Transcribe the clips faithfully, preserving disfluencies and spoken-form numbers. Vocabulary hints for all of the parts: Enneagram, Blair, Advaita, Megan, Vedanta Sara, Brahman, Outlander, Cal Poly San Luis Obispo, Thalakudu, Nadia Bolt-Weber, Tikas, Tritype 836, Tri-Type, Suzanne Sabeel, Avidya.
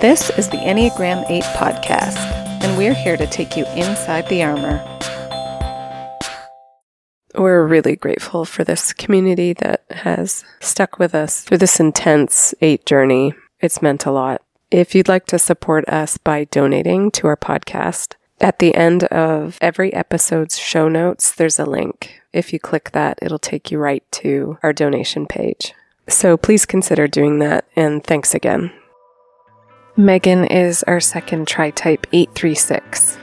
This is the Enneagram eight podcast, and we're here to take you inside the armor. We're really grateful for this community that has stuck with us through this intense eight journey. It's meant a lot. If you'd like to support us by donating to our podcast, at the end of every episode's show notes, there's a link. If you click that, it'll take you right to our donation page. So please consider doing that, and thanks again. Megan is our second Tri-Type eight three six.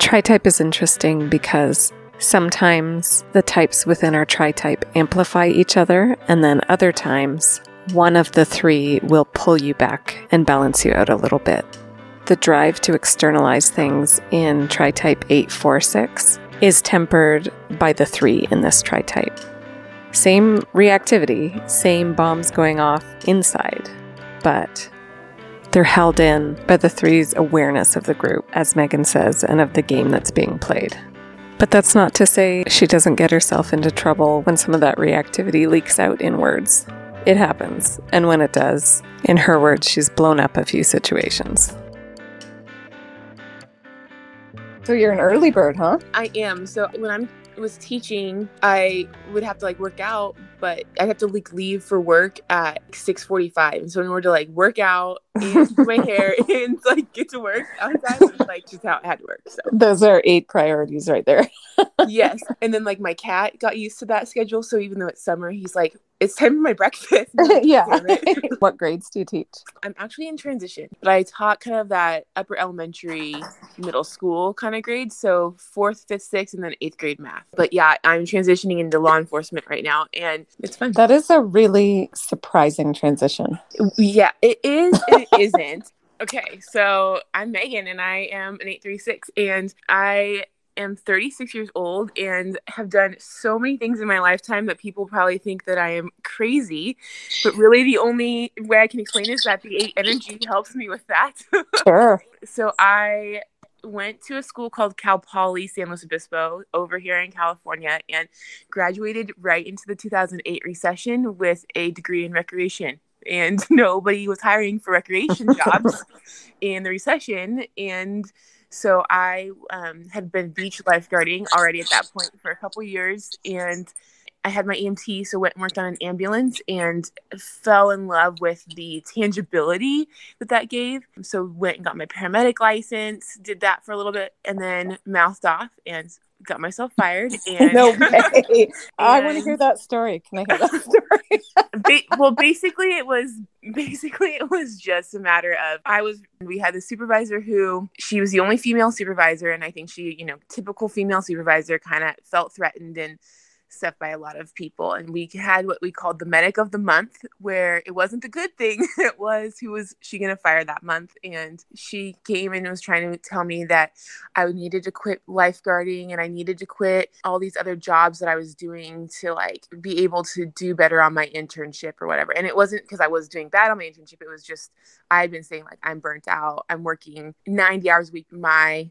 Tri-Type is interesting because sometimes the types within our Tri-Type amplify each other, and then other times, one of the three will pull you back and balance you out a little bit. The drive to externalize things in Tritype eight forty-six is tempered by the three in this Tritype. Same reactivity, same bombs going off inside, but they're held in by the three's awareness of the group, as Megan says, and of the game that's being played. But that's not to say she doesn't get herself into trouble when some of that reactivity leaks out in words. It happens, and when it does, in her words, she's blown up a few situations. So you're an early bird, huh? I am. So when I was teaching, I would have to like work out, but I'd have to like leave for work at six forty-five. And so in order to like work out and do my hair and like get to work outside, was like just how it had to work. So those are eight priorities right there. Yes. And then like my cat got used to that schedule. So even though it's summer, he's like, it's time for my breakfast. Like, yeah. What grades do you teach? I'm actually in transition, but I taught kind of that upper elementary, middle school kind of grade. So fourth, fifth, sixth, and then eighth grade math. But yeah, I'm transitioning into law enforcement right now, and it's fun. That is a really surprising transition. Yeah, it is and it isn't. Okay, so I'm Megan, and I am an eight three six, and I... I'm thirty-six years old and have done so many things in my lifetime that people probably think that I am crazy, but really the only way I can explain is that the eight energy helps me with that. Sure. So I went to a school called Cal Poly San Luis Obispo over here in California and graduated right into the two thousand eight recession with a degree in recreation. And nobody was hiring for recreation jobs in the recession, and so I um, had been beach lifeguarding already at that point for a couple years, and I had my E M T, so went and worked on an ambulance and fell in love with the tangibility that that gave. So went and got my paramedic license, did that for a little bit, and then mouthed off and got myself fired. And, no way. and I want to hear that story. Can I hear that story? ba- well, basically it was basically it was just a matter of I was. We had this supervisor who she was the only female supervisor, and I think she, you know, typical female supervisor, kind of felt threatened and stuff by a lot of people. And we had what we called the medic of the month, where it wasn't the good thing. It was who was she going to fire that month. And she came and was trying to tell me that I needed to quit lifeguarding and I needed to quit all these other jobs that I was doing to like be able to do better on my internship or whatever. And it wasn't because I was doing bad on my internship. It was just, I had been saying like, I'm burnt out. I'm working ninety hours a week. My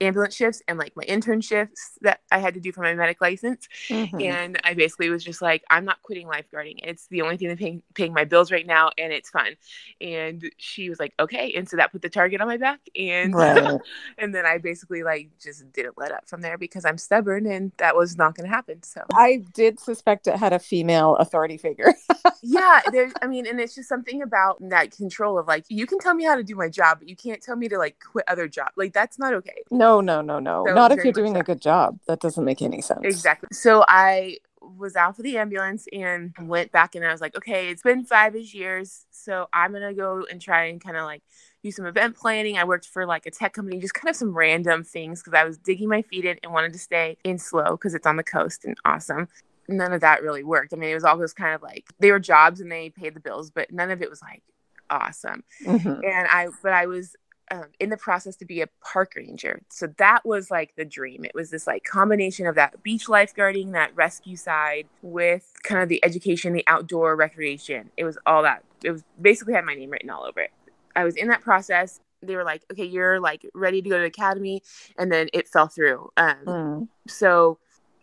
ambulance shifts and like my intern shifts that I had to do for my medic license. Mm-hmm. And I basically was just like, I'm not quitting lifeguarding. It's the only thing that's paying, paying my bills right now. And it's fun. And she was like, okay. And so that put the target on my back. And, right. And then I basically like just didn't let up from there because I'm stubborn and that was not going to happen. So I did suspect it had a female authority figure. Yeah. There's, I mean, and it's just something about that control of like, you can tell me how to do my job, but you can't tell me to like quit other jobs. Like that's not okay. No. No, no, no, no. So not if you're doing a good job. That doesn't make any sense. Exactly. So I was out for the ambulance and went back and I was like, okay, it's been five-ish years. So I'm going to go and try and kind of like do some event planning. I worked for like a tech company, just kind of some random things because I was digging my feet in and wanted to stay in slow because it's on the coast and awesome. None of that really worked. I mean, it was all just kind of like they were jobs and they paid the bills, but none of it was like awesome. Mm-hmm. And I, but I was Um, in the process to be a park ranger. So that was like the dream. It was this like combination of that beach lifeguarding, that rescue side with kind of the education, the outdoor recreation. It was all that. It was basically had my name written all over it. I was in that process. They were like, okay, you're like ready to go to the academy. And then it fell through. Um, mm. So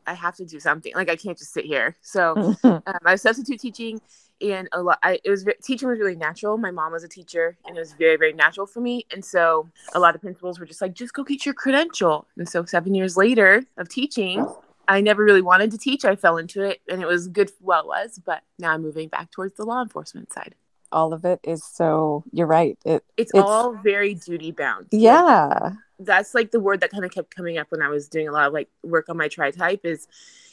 I have to do something. Like I can't just sit here. So um, I was substitute teaching And a lot, I, it was teaching was really natural. My mom was a teacher, and it was very, very natural for me. And so a lot of principals were just like, just go get your credential. And so seven years later of teaching, I never really wanted to teach. I fell into it, and it was good for what it was. But now I'm moving back towards the law enforcement side. All of it is so, you're right. It, it's, it's all very duty bound. Yeah. Like, that's like the word that kind of kept coming up when I was doing a lot of like work on my tri-type is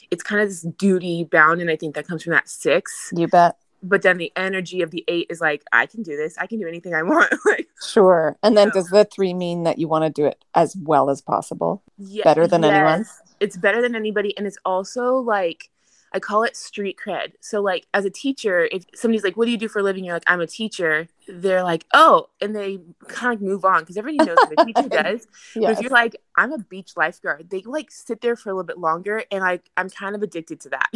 it's kind of this duty bound. And I think that comes from that six. You bet. But then the energy of the eight is like, I can do this. I can do anything I want. Like, sure. And then you know. Does the three mean that you want to do it as well as possible? Yeah, better than yes. anyone? It's better than anybody. And it's also like, I call it street cred. So like as a teacher, if somebody's like, what do you do for a living? You're like, I'm a teacher. They're like, oh, and they kind of move on because everybody knows what a teacher does. Yes. But if you're like, I'm a beach lifeguard, they like sit there for a little bit longer. And like, I'm kind of addicted to that.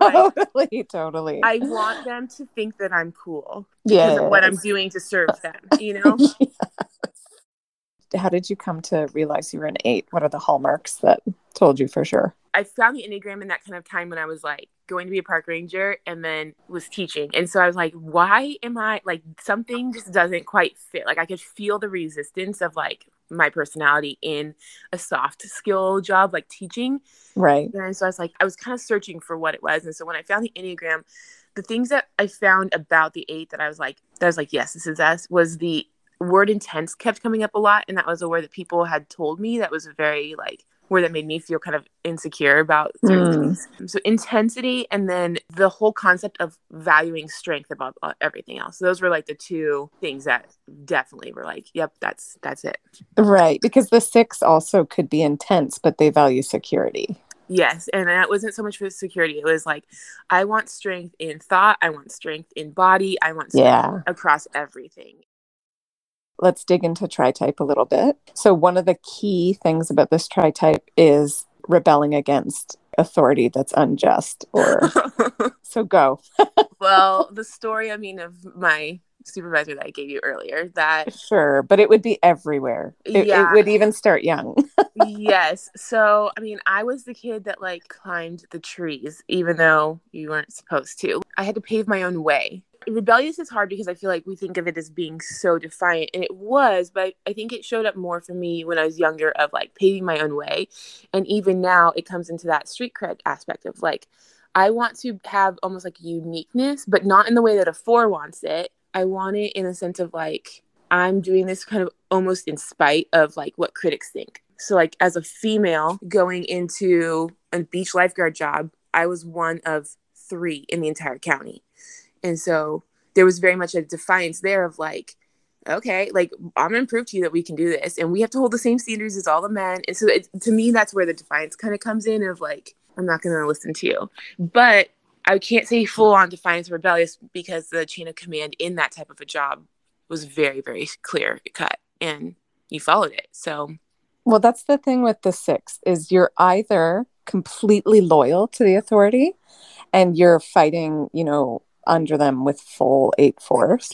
Like, totally, totally. I want them to think that I'm cool because yes. of what I'm doing to serve them, you know? Yes. How did you come to realize you were an eight? What are the hallmarks that told you for sure? I found the Enneagram in that kind of time when I was like going to be a park ranger and then was teaching. And so I was like, why am I like something just doesn't quite fit? Like I could feel the resistance of like my personality in a soft skill job, like teaching. Right. And so I was like, I was kind of searching for what it was. And so when I found the Enneagram, the things that I found about the eight that I was like, that I was like, yes, this is us was the word intense kept coming up a lot. And that was a word that people had told me that was very like, word that made me feel kind of insecure about certain mm. things. So intensity and then the whole concept of valuing strength above everything else. So those were like the two things that definitely were like, yep, that's that's it. Right. Because the six also could be intense, but they value security. Yes. And that wasn't so much for security. It was like, I want strength in thought. I want strength in body. I want strength yeah. across everything. Let's dig into tri-type a little bit. So one of the key things about this tri-type is rebelling against authority that's unjust. Or so go. Well, the story, I mean, of my supervisor that I gave you earlier that... Sure, but it would be everywhere. It, yeah. it would even start young. Yes. So, I mean, I was the kid that like climbed the trees, even though you weren't supposed to. I had to pave my own way. Rebellious is hard because I feel like we think of it as being so defiant, and it was, but I think it showed up more for me when I was younger of like paving my own way. And even now it comes into that street cred aspect of like, I want to have almost like uniqueness, but not in the way that a four wants it. I want it in a sense of like, I'm doing this kind of almost in spite of like what critics think. So like as a female going into a beach lifeguard job, I was one of three in the entire county. And so there was very much a defiance there of like, okay, like I'm going to prove to you that we can do this. And we have to hold the same standards as all the men. And so it, to me, that's where the defiance kind of comes in of like, I'm not going to listen to you. But I can't say full on defiance or rebellious because the chain of command in that type of a job was very, very clear cut and you followed it. So, well, that's the thing with the six is you're either completely loyal to the authority and you're fighting, you know, under them with full eight force,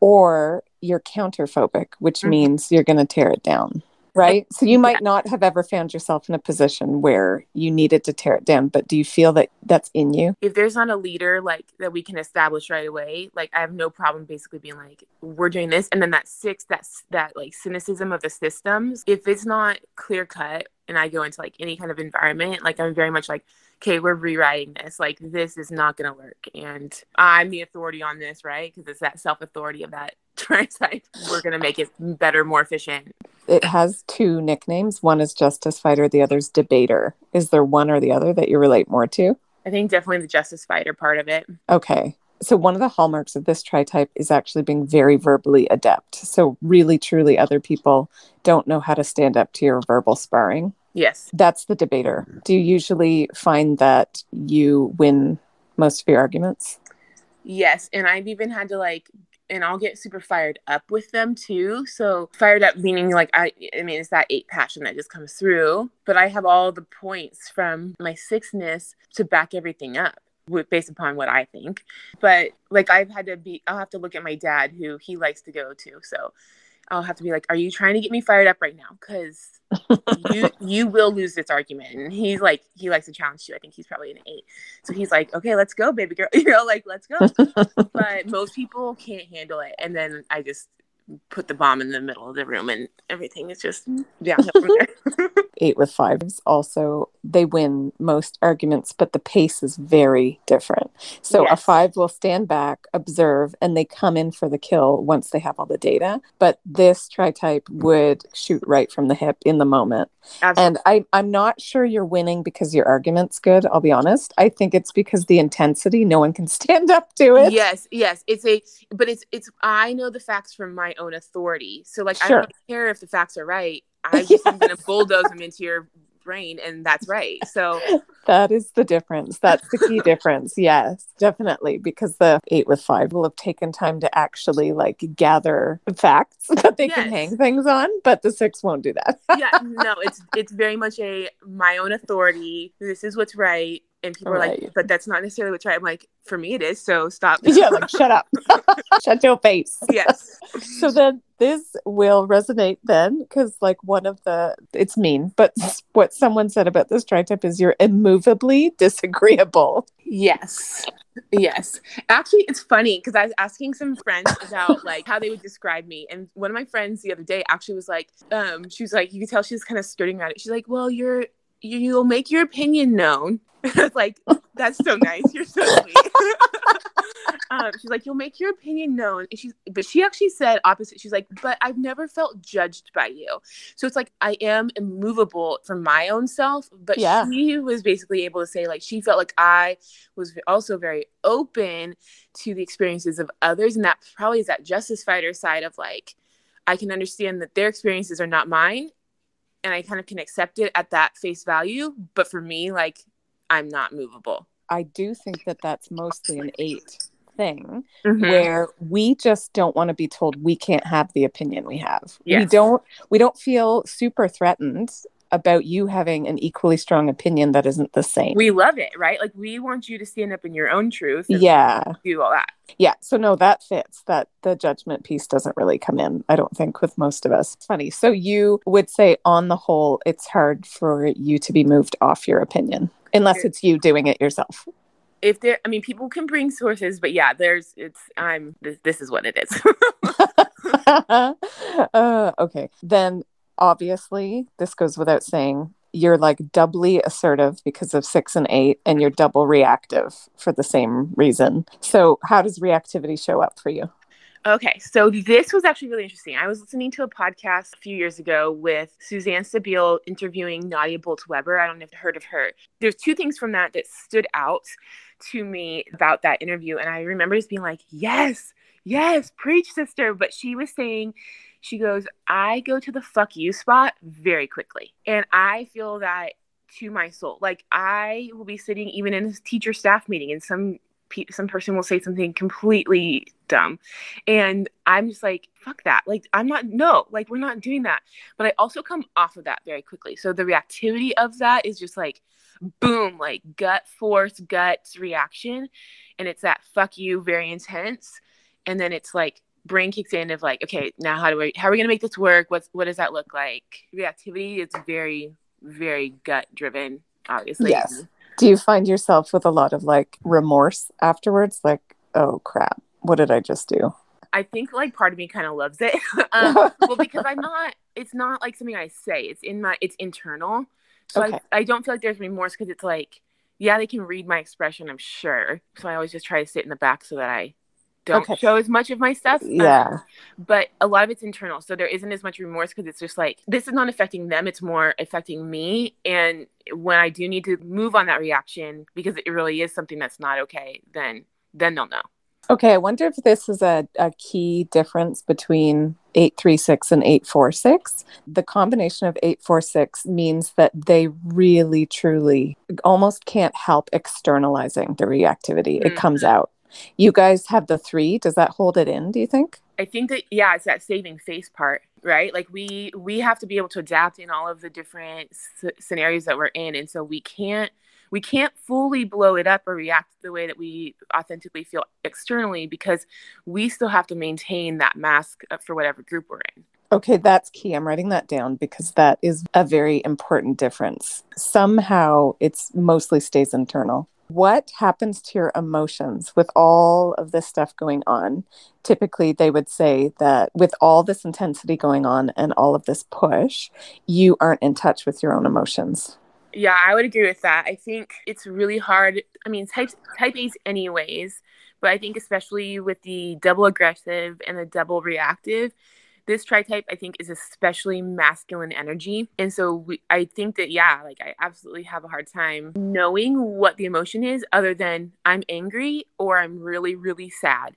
or you're counterphobic, which mm-hmm. means you're going to tear it down, right? So you might yeah. not have ever found yourself in a position where you needed to tear it down, but do you feel that that's in you? If there's not a leader like that we can establish right away, like I have no problem basically being like, we're doing this. And then that six, that's that like cynicism of the systems. If it's not clear cut and I go into like any kind of environment, like I'm very much like, okay, we're rewriting this. Like, this is not going to work. And I'm the authority on this, right? Because it's that self-authority of that tri-type. We're going to make it better, more efficient. It has two nicknames. One is Justice Fighter. The other is Debater. Is there one or the other that you relate more to? I think definitely the Justice Fighter part of it. Okay. So one of the hallmarks of this tri-type is actually being very verbally adept. So really, truly, other people don't know how to stand up to your verbal sparring. Yes. That's the debater. Do you usually find that you win most of your arguments? Yes. And I've even had to like, and I'll get super fired up with them too. So fired up meaning like, I I mean, it's that eight passion that just comes through. But I have all the points from my sixness to back everything up with, based upon what I think. But like I've had to be, I'll have to look at my dad who he likes to go to. So I'll have to be like, are you trying to get me fired up right now? Because you you will lose this argument. And he's like, he likes to challenge you. I think he's probably an eight. So he's like, okay, let's go, baby girl. You know, like, let's go. But most people can't handle it. And then I just put the bomb in the middle of the room and everything is just downhill from there. Eight with fives also, they win most arguments, but the pace is very different. So yes. A five will stand back, observe, and they come in for the kill once they have all the data. But this tri-type would shoot right from the hip in the moment. Absolutely. And I, I'm not sure you're winning because your argument's good, I'll be honest. I think it's because the intensity, no one can stand up to it. Yes, yes. It's a, but it's, it's, I know the facts from my own authority. So like, sure. I don't care if the facts are right. I just yes. am going to bulldoze them into your brain, and that's right. So that is the difference. That's the key difference. Yes, definitely. Because the eight with five will have taken time to actually like gather facts that they yes. can hang things on, but the six won't do that. Yeah, no, it's it's very much a my own authority. This is what's right. And people right. are like, but that's not necessarily what's right. I'm like, for me it is, so stop. Yeah, like, shut up. Shut your face. Yes. So then this will resonate then, because like one of the, it's mean, but what someone said about this tri-type is you're immovably disagreeable. Yes. Yes. Actually, it's funny because I was asking some friends about like how they would describe me. And one of my friends the other day actually was like, um, she was like, you could tell she's kind of skirting around it. She's like, well, you're, you, you'll make your opinion known. It's like, that's so nice. You're so sweet. um, she's like, you'll make your opinion known. And she's, but she actually said opposite. She's like, but I've never felt judged by you. So it's like, I am immovable from my own self. But yeah. she was basically able to say, like, she felt like I was also very open to the experiences of others. And that probably is that justice fighter side of like, I can understand that their experiences are not mine. And I kind of can accept it at that face value. But for me, like, I'm not movable. I do think that that's mostly an eight thing mm-hmm. where we just don't want to be told we can't have the opinion we have. Yes. We don't, we don't feel super threatened about you having an equally strong opinion that isn't the same. We love it, right? Like we want you to stand up in your own truth. Yeah. Do all that. Yeah. So no, that fits. That the judgment piece doesn't really come in, I don't think, with most of us. It's funny. So you would say on the whole, it's hard for you to be moved off your opinion unless it's you doing it yourself. If there, I mean, people can bring sources, but yeah, there's, it's, I'm, this, this is what it is. uh, okay. Then obviously, this goes without saying, you're like doubly assertive because of six and eight, and you're double reactive for the same reason. So how does reactivity show up for you? Okay, so this was actually really interesting. I was listening to a podcast a few years ago with Suzanne Sabeel interviewing Nadia Bolt-Weber. I don't know if you've heard of her. There's two things from that that stood out to me about that interview. And I remember just being like, yes, yes, preach, sister. But she was saying, she goes, I go to the fuck you spot very quickly. And I feel that to my soul. Like I will be sitting even in a teacher staff meeting and some some person will say something completely dumb. And I'm just like, fuck that. Like, I'm not, no, like, we're not doing that. But I also come off of that very quickly. So the reactivity of that is just like, boom, like gut force, guts reaction. And it's that fuck you, very intense. And then it's like, brain kicks in of like, okay, now how do we, how are we going to make this work? What's, what does that look like? Reactivity is very, very gut driven, obviously. Yes. Do you find yourself with a lot of like remorse afterwards? Like, oh crap, what did I just do? I think like part of me kind of loves it. um, well, because I'm not, it's not like something I say. It's in my, it's internal. So okay. I, I don't feel like there's remorse because it's like, yeah, they can read my expression, I'm sure. So I always just try to sit in the back so that I don't okay. show as much of my stuff. Yeah. Um, but a lot of it's internal. So there isn't as much remorse because it's just like, this is not affecting them. It's more affecting me. And when I do need to move on that reaction, because it really is something that's not okay, then then they'll know. Okay, I wonder if this is a, a key difference between eight three six and eight four six. The combination of eight four six means that they really, truly almost can't help externalizing the reactivity. Mm. It comes out. You guys have the three. Does that hold it in, do you think? I think that, yeah, it's that saving face part, right? Like we we have to be able to adapt in all of the different s- scenarios that we're in. And so we can't we can't fully blow it up or react the way that we authentically feel externally because we still have to maintain that mask for whatever group we're in. Okay, that's key. I'm writing that down because that is a very important difference. Somehow it's mostly stays internal. What happens to your emotions with all of this stuff going on? Typically, they would say that with all this intensity going on and all of this push, you aren't in touch with your own emotions. Yeah, I would agree with that. I think it's really hard. I mean, type, type A's anyways, but I think especially with the double aggressive and the double reactive, this tri-type, I think, is especially masculine energy. And so we, I think that, yeah, like I absolutely have a hard time knowing what the emotion is other than I'm angry or I'm really, really sad.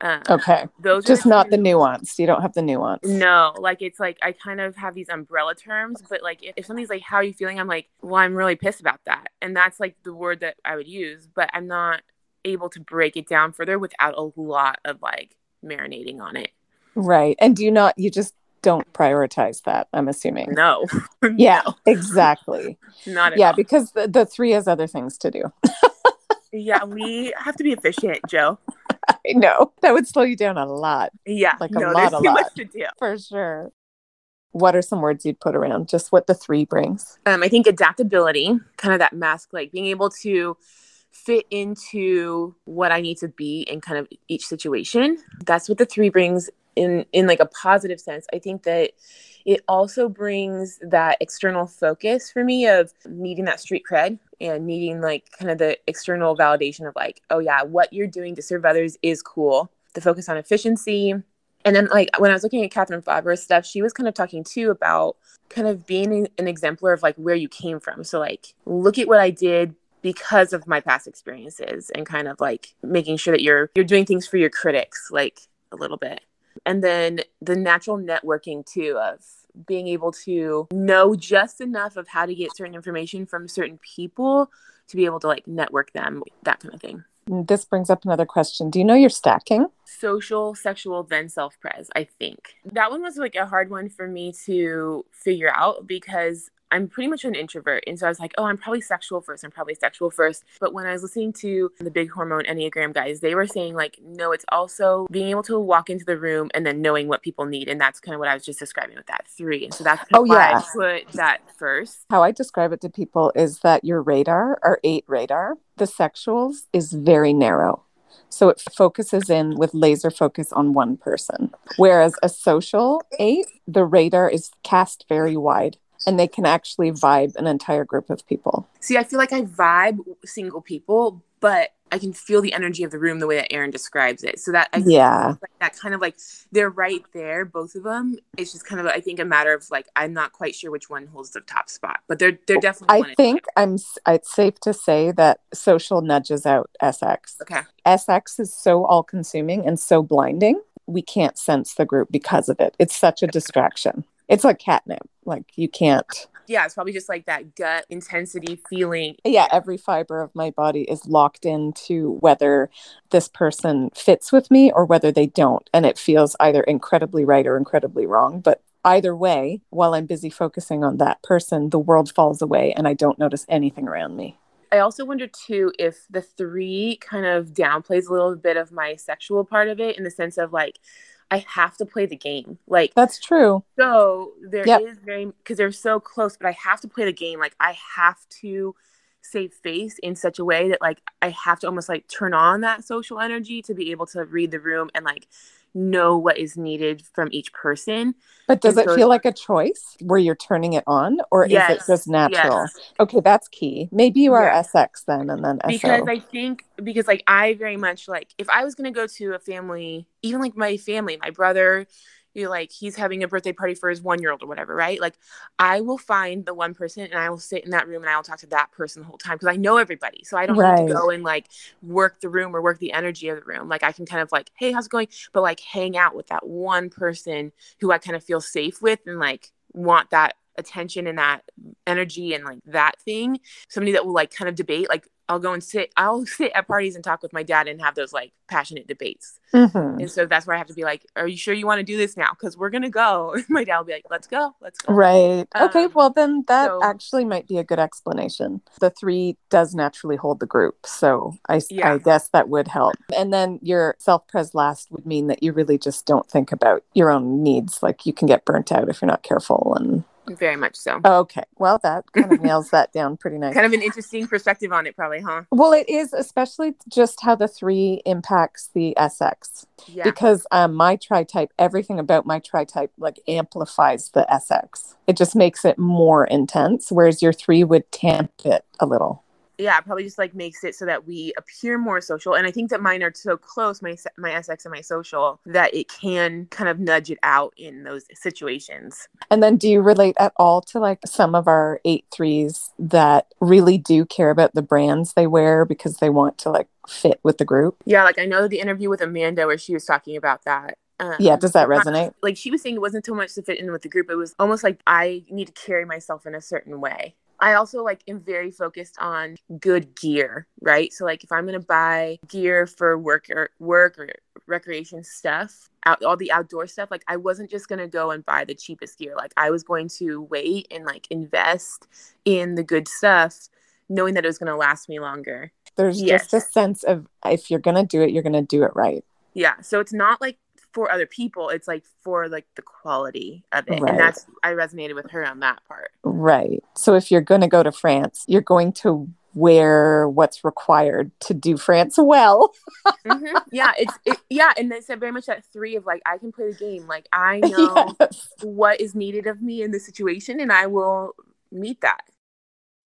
Um, okay. Those Just are the not two. The nuance. You don't have the nuance. No. Like, it's like, I kind of have these umbrella terms, but like, if, if somebody's like, how are you feeling? I'm like, well, I'm really pissed about that. And that's like the word that I would use, but I'm not able to break it down further without a lot of like marinating on it. Right. And do you not, you just don't prioritize that, I'm assuming. No. Yeah, no. Exactly. Not at yeah, all. Yeah, because the, the three has other things to do. Yeah, we have to be efficient, Joe. I know. That would slow you down a lot. Yeah. Like no, a lot, a lot. There's too much to do. For sure. What are some words you'd put around just what the three brings? Um, I think adaptability, kind of that mask, like being able to fit into what I need to be in kind of each situation. That's what the three brings in, in like a positive sense. I think that it also brings that external focus for me of needing that street cred and needing like kind of the external validation of like, oh yeah, what you're doing to serve others is cool. The focus on efficiency. And then like when I was looking at Catherine Faber's stuff, she was kind of talking too about kind of being an exemplar of like where you came from. So like, look at what I did because of my past experiences and kind of like making sure that you're you're doing things for your critics, like a little bit. And then the natural networking too of being able to know just enough of how to get certain information from certain people to be able to like network them, that kind of thing. This brings up another question. Do you know your stacking? Social, sexual, then self-pres, I think. That one was like a hard one for me to figure out because I'm pretty much an introvert. And so I was like, oh, I'm probably sexual first. I'm probably sexual first. But when I was listening to the Big Hormone Enneagram guys, they were saying like, no, it's also being able to walk into the room and then knowing what people need. And that's kind of what I was just describing with that three. And so that's oh, why yeah. I put that first. How I describe it to people is that your radar, our eight radar, the sexuals is very narrow. So it focuses in with laser focus on one person. Whereas a social eight, the radar is cast very wide. And they can actually vibe an entire group of people. See, I feel like I vibe single people, but I can feel the energy of the room the way that Aaron describes it. So that, I yeah, like that kind of like, they're right there, both of them. It's just kind of, I think, a matter of like, I'm not quite sure which one holds the top spot, but they're, they're definitely I one think I'm, it's safe to say that social nudges out S X. Okay. S X is so all-consuming and so blinding. We can't sense the group because of it. It's such a distraction. It's like catnip. Like you can't. Yeah, it's probably just like that gut intensity feeling. Yeah, every fiber of my body is locked into whether this person fits with me or whether they don't. And it feels either incredibly right or incredibly wrong. But either way, while I'm busy focusing on that person, the world falls away and I don't notice anything around me. I also wonder, too, if the three kind of downplays a little bit of my sexual part of it in the sense of like, I have to play the game. Like that's true. So there yep. is very, because they're so close, but I have to play the game. Like I have to save face in such a way that like, I have to almost like turn on that social energy to be able to read the room and like know what is needed from each person. But does and it so feel like a choice where you're turning it on or yes, is it just natural? Yes. Okay. That's key. Maybe you are yeah. S X then and then S O. Because I think, because like I very much like, if I was going to go to a family, even like my family, my brother, you know, like he's having a birthday party for his one-year-old or whatever, right? Like I will find the one person and I will sit in that room and I will talk to that person the whole time because I know everybody. So I don't right. have to go and like work the room or work the energy of the room. Like I can kind of like, hey, how's it going? But like hang out with that one person who I kind of feel safe with and like want that attention and that energy and like that thing. Somebody that will like kind of debate like, I'll go and sit, I'll sit at parties and talk with my dad and have those like passionate debates. Mm-hmm. And so that's where I have to be like, are you sure you want to do this now? Cause we're going to go. My dad will be like, let's go, let's go. Right. Um, okay. Well then that so, actually might be a good explanation. The three does naturally hold the group. So I, yeah. I guess that would help. And then your self-pres last would mean that you really just don't think about your own needs. Like you can get burnt out if you're not careful and very much so. Okay. Well, that kind of nails that down pretty nice. Kind of an interesting perspective on it probably, huh? Well, it is, especially just how the three impacts the S X. Yeah. Because um, my tri-type, everything about my tri-type like amplifies the S X. It just makes it more intense, whereas your three would tamp it a little. Yeah, it probably just like makes it so that we appear more social. And I think that mine are so close, my my S X and my social, that it can kind of nudge it out in those situations. And then do you relate at all to like some of our eight threes that really do care about the brands they wear because they want to like fit with the group? Yeah, like I know the interview with Amanda where she was talking about that. Um, yeah, does that resonate? Not, like she was saying it wasn't so much to fit in with the group. It was almost like I need to carry myself in a certain way. I also like am very focused on good gear, right? So like if I'm going to buy gear for work or work or recreation stuff, out, all the outdoor stuff, like I wasn't just going to go and buy the cheapest gear. Like I was going to wait and like invest in the good stuff, knowing that it was going to last me longer. There's yes. just a sense of if you're going to do it, you're going to do it right. Yeah. So it's not like for other people, it's like for like the quality of it. Right. And that's, I resonated with her on that part. Right. So if you're going to go to France, you're going to wear what's required to do France well. Mm-hmm. Yeah. It's, it, yeah. And they said very much that three of like, I can play the game. Like I know yes. what is needed of me in the situation and I will meet that.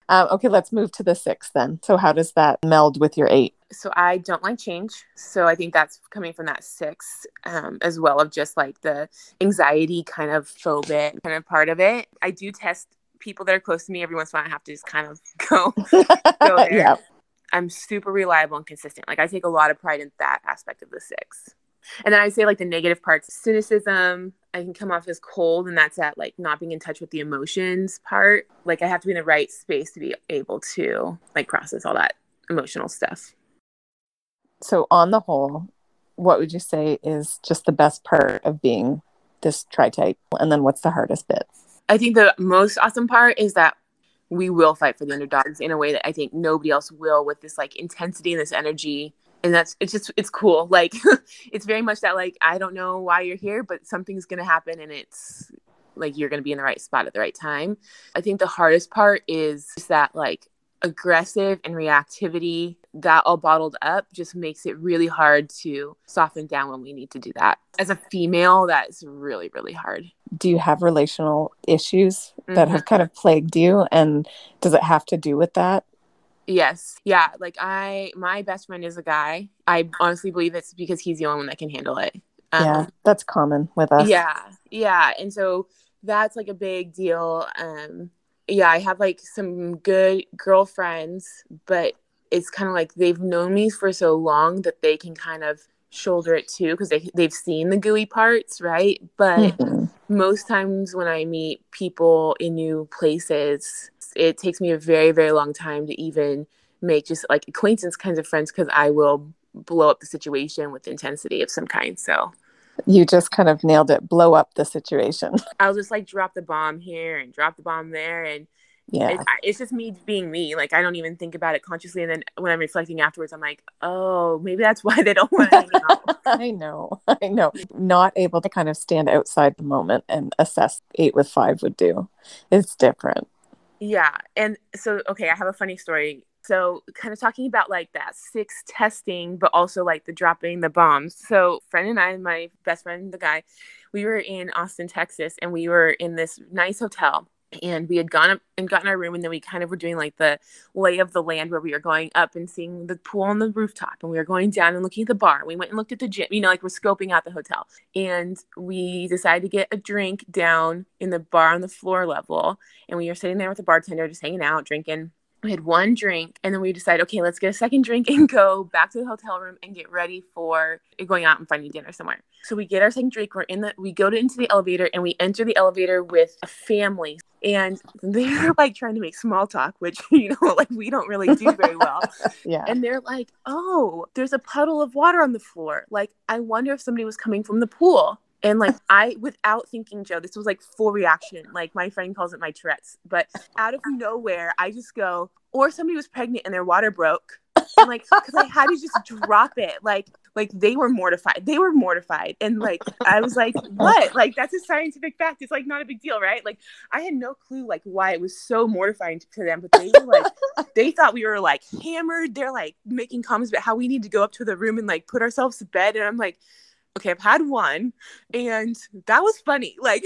Um, okay. Let's move to the six then. So how does that meld with your eight? So I don't like change. So I think that's coming from that six um, as well of just like the anxiety kind of phobic kind of part of it. I do test people that are close to me every once in a while. I have to just kind of go, go there. Yeah. I'm super reliable and consistent. Like I take a lot of pride in that aspect of the six. And then I say like the negative parts, cynicism. I can come off as cold, and that's at like not being in touch with the emotions part. Like I have to be in the right space to be able to like process all that emotional stuff. So on the whole, what would you say is just the best part of being this tri-type? And then what's the hardest bit? I think the most awesome part is that we will fight for the underdogs in a way that I think nobody else will with this like intensity and this energy. And that's, it's just, it's cool. Like it's very much that like, I don't know why you're here, but something's going to happen and it's like, you're going to be in the right spot at the right time. I think the hardest part is that like aggressive and reactivity that all bottled up just makes it really hard to soften down when we need to do that. As a female, that's really, really hard. Do you have relational issues mm-hmm. that have kind of plagued you? And does it have to do with that? Yes. Yeah. Like I, my best friend is a guy. I honestly believe it's because he's the only one that can handle it. Um, yeah. That's common with us. Yeah. Yeah. And so that's like a big deal. Um, yeah. I have like some good girlfriends, but it's kind of like they've known me for so long that they can kind of shoulder it too because they, they've seen the gooey parts, right? But mm-hmm. most times when I meet people in new places, it takes me a very, very long time to even make just like acquaintance kinds of friends because I will blow up the situation with intensity of some kind. So you just kind of nailed it. Blow up the situation. I'll just like drop the bomb here and drop the bomb there and yeah, it's, it's just me being me. Like I don't even think about it consciously, and then when I'm reflecting afterwards, I'm like, "Oh, maybe that's why they don't want to hang out." I know, I know. Not able to kind of stand outside the moment and assess eight with five would do. It's different. Yeah, and so okay, I have a funny story. So kind of talking about like that six testing, but also like the dropping the bombs. So friend and I, my best friend, the guy, we were in Austin, Texas, and we were in this nice hotel. And we had gone up and gotten our room, and then we kind of were doing like the lay of the land where we were going up and seeing the pool on the rooftop, and we were going down and looking at the bar. We went and looked at the gym, you know, like we're scoping out the hotel. And we decided to get a drink down in the bar on the floor level. And we were sitting there with the bartender just hanging out, drinking. We had one drink, and then we decided, okay, let's get a second drink and go back to the hotel room and get ready for going out and finding dinner somewhere. So we get our second drink. We're in the, we go to, into the elevator, and we enter the elevator with a family, and they're like trying to make small talk, which, you know, like we don't really do very well. Yeah. And they're like, oh, there's a puddle of water on the floor. Like, I wonder if somebody was coming from the pool. And like, I, without thinking, Joe, this was like full reaction. Like, my friend calls it my Tourette's, but out of nowhere, I just go, or somebody was pregnant and their water broke. And like, cause I had to just drop it. Like, like they were mortified. They were mortified. And like, I was like, what? Like, that's a scientific fact. It's like not a big deal, right? Like, I had no clue like why it was so mortifying to them, but they were like, they thought we were like hammered. They're like making comments about how we need to go up to the room and like put ourselves to bed. And I'm like, okay, I've had one, and that was funny. Like,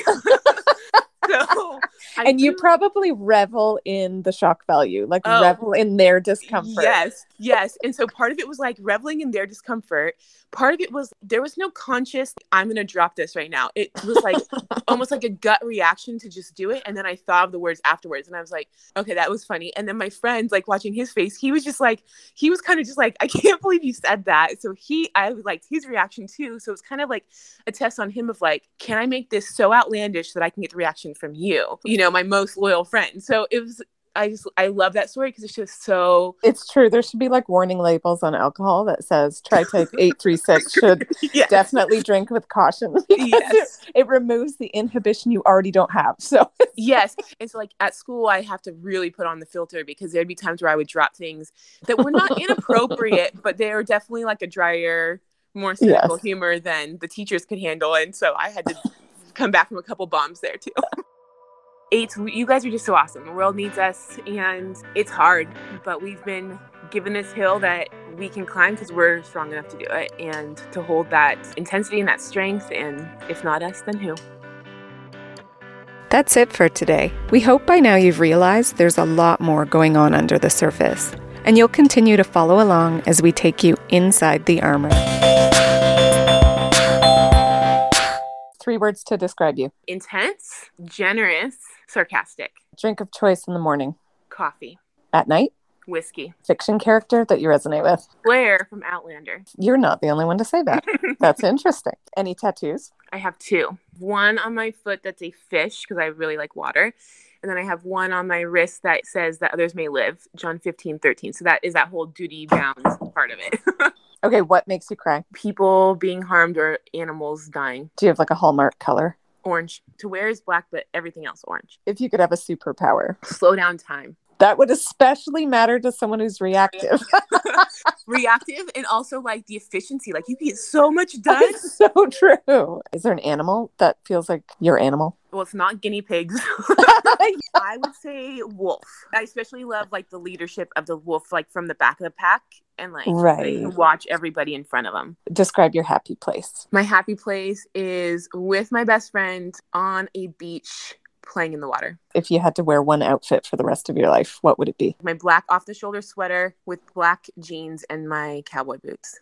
so, I and do... you probably revel in the shock value, like oh, revel in their discomfort. Yes, yes. And so part of it was like reveling in their discomfort. Part of it was there was no conscious, I'm going to drop this right now. It was like almost like a gut reaction to just do it. And then I thought of the words afterwards, and I was like, okay, that was funny. And then my friend, like watching his face, he was just like, he was kind of just like, I can't believe you said that. So he, I liked his reaction too. So it was kind of like a test on him of like, can I make this so outlandish that I can get the reaction from you, you know, my most loyal friend. So it was, I just, I love that story because it's just so. It's true. There should be like warning labels on alcohol that says Tri-Type eight three six should yes. definitely drink with caution. Yes. It, it removes the inhibition you already don't have. So yes. It's like at school, I have to really put on the filter because there'd be times where I would drop things that were not inappropriate, but they were definitely like a drier, more cynical yes. humor than the teachers could handle. And so I had to come back from a couple bombs there too. It's, you guys are just so awesome. The world needs us, and it's hard, but we've been given this hill that we can climb because we're strong enough to do it and to hold that intensity and that strength. And if not us, then who? That's it for today. We hope by now you've realized there's a lot more going on under the surface, and you'll continue to follow along as we take you inside the armor. Three words to describe you. Intense, generous, sarcastic. Drink of choice in the morning. Coffee. At night. Whiskey. Fiction character that you resonate with. Blair from Outlander. You're not the only one to say that. That's interesting. Any tattoos? I have two. One on my foot that's a fish because I really like water. And then I have one on my wrist that says that others may live. John fifteen thirteen. So that is that whole duty bound part of it. Okay, what makes you cry? People being harmed or animals dying. Do you have like a hallmark color? Orange. To wear is black, but everything else orange. If you could have a superpower. Slow down time. That would especially matter to someone who's reactive. Reactive and also like the efficiency. Like you can get so much done. That's so true. Is there an animal that feels like your animal? Well, it's not guinea pigs. I would say wolf. I especially love like the leadership of the wolf, like from the back of the pack. And like, right. like watch everybody in front of them. Describe your happy place. My happy place is with my best friend on a beach playing in the water. If you had to wear one outfit for the rest of your life, what would it be? My black off the shoulder sweater with black jeans and my cowboy boots.